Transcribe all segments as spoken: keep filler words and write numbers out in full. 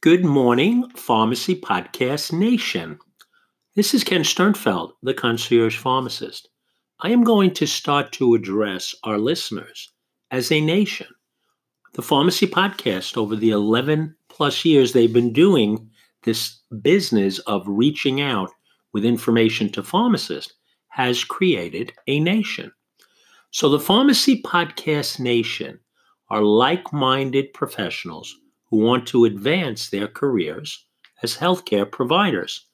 Good morning, Pharmacy Podcast Nation. This is Ken Sternfeld, the concierge pharmacist. I am going to start to address our listeners as a nation. The Pharmacy Podcast, over the eleven plus years they've been doing this business of reaching out with information to pharmacists, has created a nation. So the Pharmacy Podcast Nation are like-minded professionals who want to advance their careers as healthcare providers.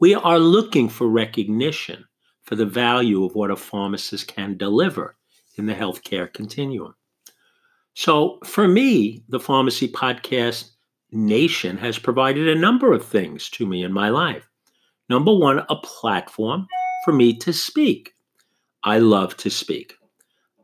We are looking for recognition for the value of what a pharmacist can deliver in the healthcare continuum. So for me, the Pharmacy Podcast Nation has provided a number of things to me in my life. Number one, a platform for me to speak. I love to speak.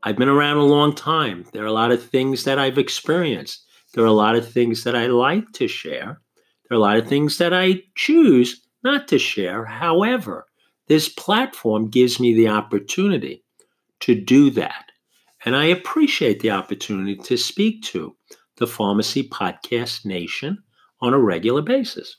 I've been around a long time. There are a lot of things that I've experienced. There are a lot of things that I like to share. There are a lot of things that I choose not to share. However, this platform gives me the opportunity to do that. And I appreciate the opportunity to speak to the Pharmacy Podcast Nation on a regular basis.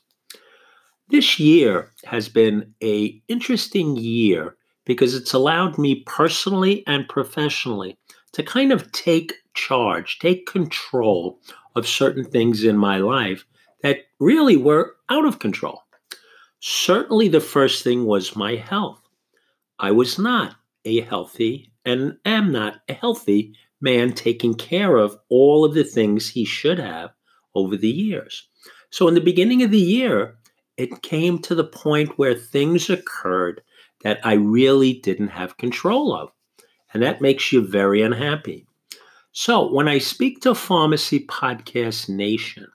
This year has been an interesting year because it's allowed me personally and professionally to kind of take charge, take control of certain things in my life that really were out of control. Certainly the first thing was my health. I was not a healthy and am not a healthy man taking care of all of the things he should have over the years. So in the beginning of the year, it came to the point where things occurred that I really didn't have control of. And that makes you very unhappy. So when I speak to Pharmacy Podcast Nation,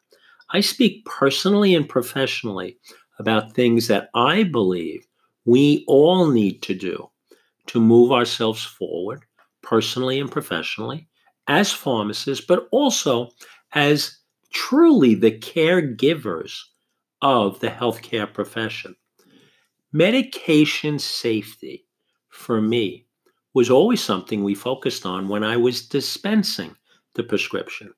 I speak personally and professionally about things that I believe we all need to do to move ourselves forward, personally and professionally, as pharmacists, but also as truly the caregivers of the healthcare profession. Medication safety, for me, was always something we focused on when I was dispensing the prescription.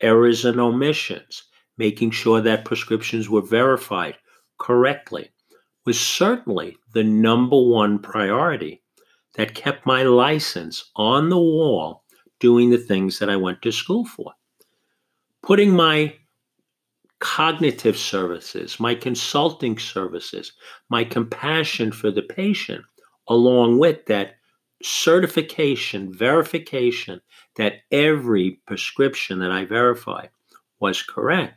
Errors and omissions, making sure that prescriptions were verified correctly, was certainly the number one priority that kept my license on the wall doing the things that I went to school for. Putting my cognitive services, my consulting services, my compassion for the patient, along with that certification, verification that every prescription that I verified was correct,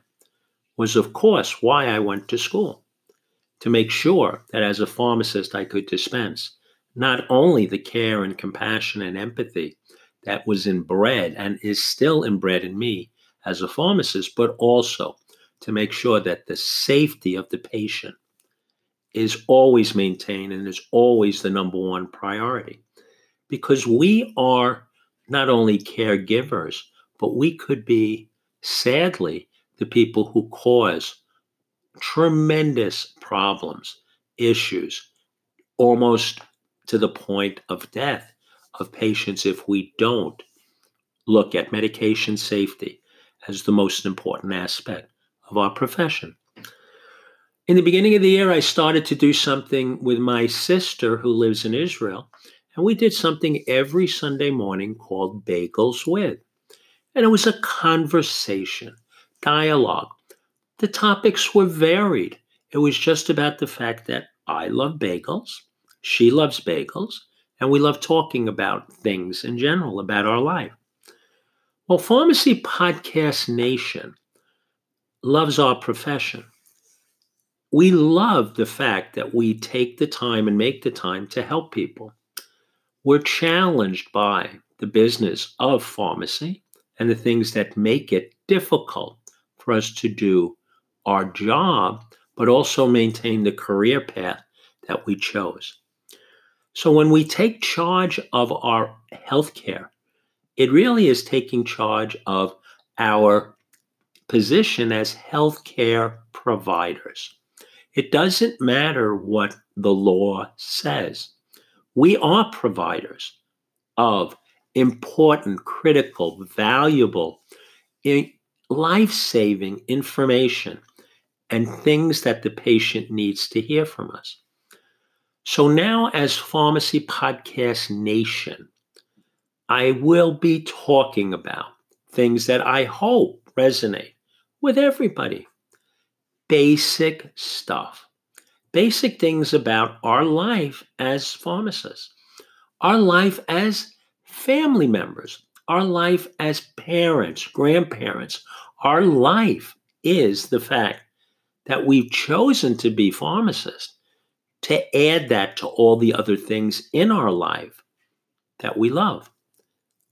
was of course why I went to school, to make sure that as a pharmacist I could dispense not only the care and compassion and empathy that was inbred and is still inbred in me as a pharmacist, but also to make sure that the safety of the patient is always maintained and is always the number one priority. Because we are not only caregivers, but we could be, sadly, the people who cause tremendous problems, issues, almost to the point of death of patients if we don't look at medication safety as the most important aspect of our profession. In the beginning of the year, I started to do something with my sister who lives in Israel. And we did something every Sunday morning called Bagels With. And it was a conversation, dialogue. The topics were varied. It was just about the fact that I love bagels, she loves bagels, and we love talking about things in general, about our life. Well, Pharmacy Podcast Nation loves our profession. We love the fact that we take the time and make the time to help people. We're challenged by the business of pharmacy and the things that make it difficult for us to do our job, but also maintain the career path that we chose. So when we take charge of our healthcare, it really is taking charge of our position as healthcare providers. It doesn't matter what the law says. We are providers of important, critical, valuable life-saving information and things that the patient needs to hear from us. So now, as Pharmacy Podcast Nation, I will be talking about things that I hope resonate with everybody. Basic stuff. Basic things about our life as pharmacists, our life as family members, our life as parents, grandparents. Our life is the fact that we've chosen to be pharmacists, to add that to all the other things in our life that we love.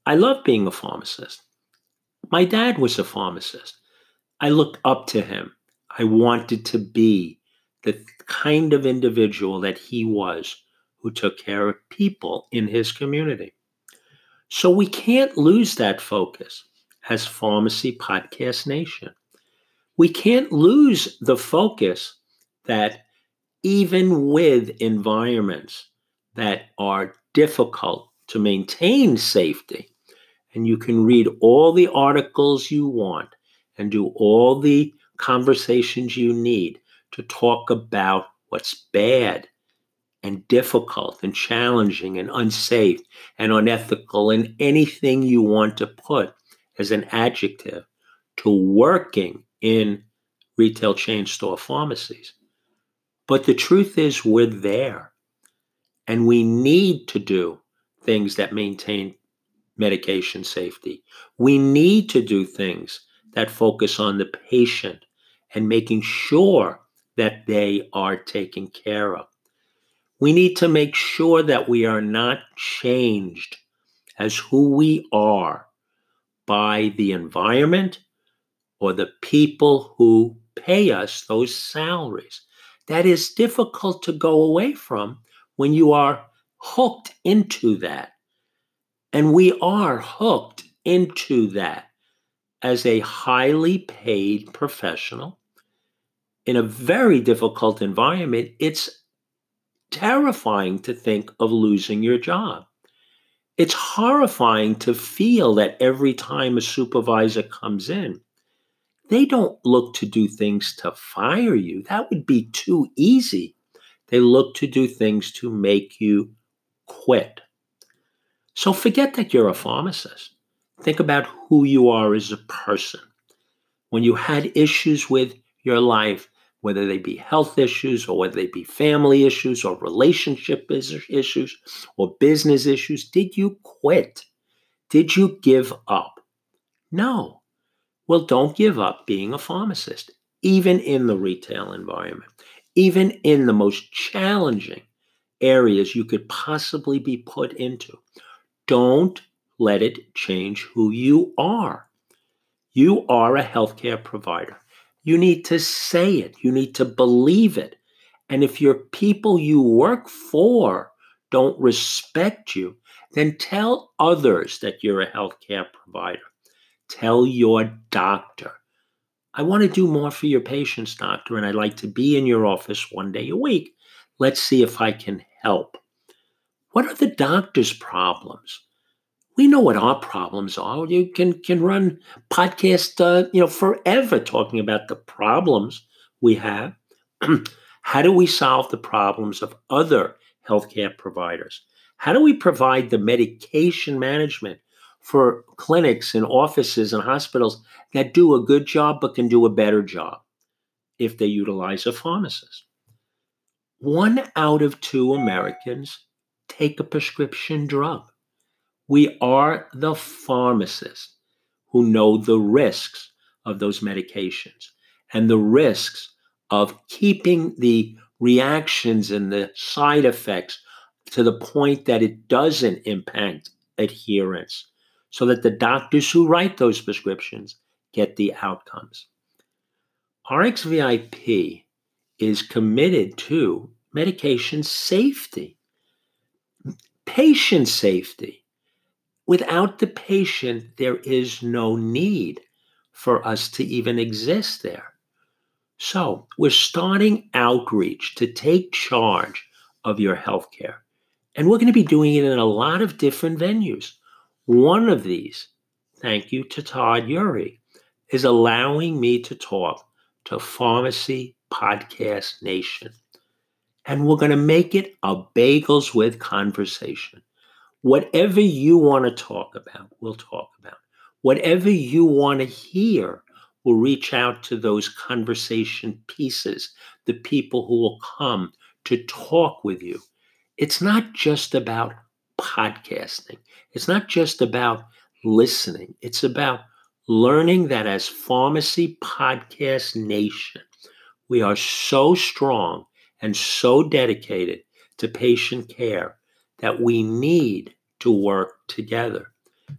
I love being a pharmacist. My dad was a pharmacist. I looked up to him. I wanted to be the kind of individual that he was, who took care of people in his community. So we can't lose that focus as Pharmacy Podcast Nation. We can't lose the focus that even with environments that are difficult to maintain safety, and you can read all the articles you want and do all the conversations you need to talk about what's bad and difficult and challenging and unsafe and unethical and anything you want to put as an adjective to working in retail chain store pharmacies. But the truth is, we're there, and we need to do things that maintain medication safety. We need to do things that focus on the patient and making sure that they are taken care of. We need to make sure that we are not changed as who we are by the environment or the people who pay us those salaries. That is difficult to go away from when you are hooked into that. And we are hooked into that as a highly paid professional in a very difficult environment. It's terrifying to think of losing your job. It's horrifying to feel that every time a supervisor comes in, they don't look to do things to fire you. That would be too easy. They look to do things to make you quit. So forget that you're a pharmacist. Think about who you are as a person. When you had issues with your life, whether they be health issues or whether they be family issues or relationship issues or business issues, did you quit? Did you give up? No. Well, don't give up being a pharmacist, even in the retail environment, even in the most challenging areas you could possibly be put into. Don't let it change who you are. You are a healthcare provider. You need to say it. You need to believe it. And if your people you work for don't respect you, then tell others that you're a healthcare provider. Tell your doctor, I want to do more for your patients, doctor, and I'd like to be in your office one day a week. Let's see if I can help. What are the doctor's problems? We know what our problems are. You can, can run podcasts uh, you know, forever talking about the problems we have. How do we solve the problems of other healthcare providers? How do we provide the medication management for clinics and offices and hospitals that do a good job but can do a better job if they utilize a pharmacist? One out of two Americans take a prescription drug. We are the pharmacists who know the risks of those medications and the risks of keeping the reactions and the side effects to the point that it doesn't impact adherence, so that the doctors who write those prescriptions get the outcomes. RxVIP is committed to medication safety, patient safety. Without the patient, there is no need for us to even exist there. So we're starting outreach to take charge of your healthcare. And we're going to be doing it in a lot of different venues. One of these, thank you to Todd Ury, is allowing me to talk to Pharmacy Podcast Nation. And we're going to make it a Bagels With conversation. Whatever you want to talk about, we'll talk about. Whatever you want to hear, we'll reach out to those conversation pieces, the people who will come to talk with you. It's not just about podcasting. It's not just about listening. It's about learning that as Pharmacy Podcast Nation, we are so strong and so dedicated to patient care that we need to work together.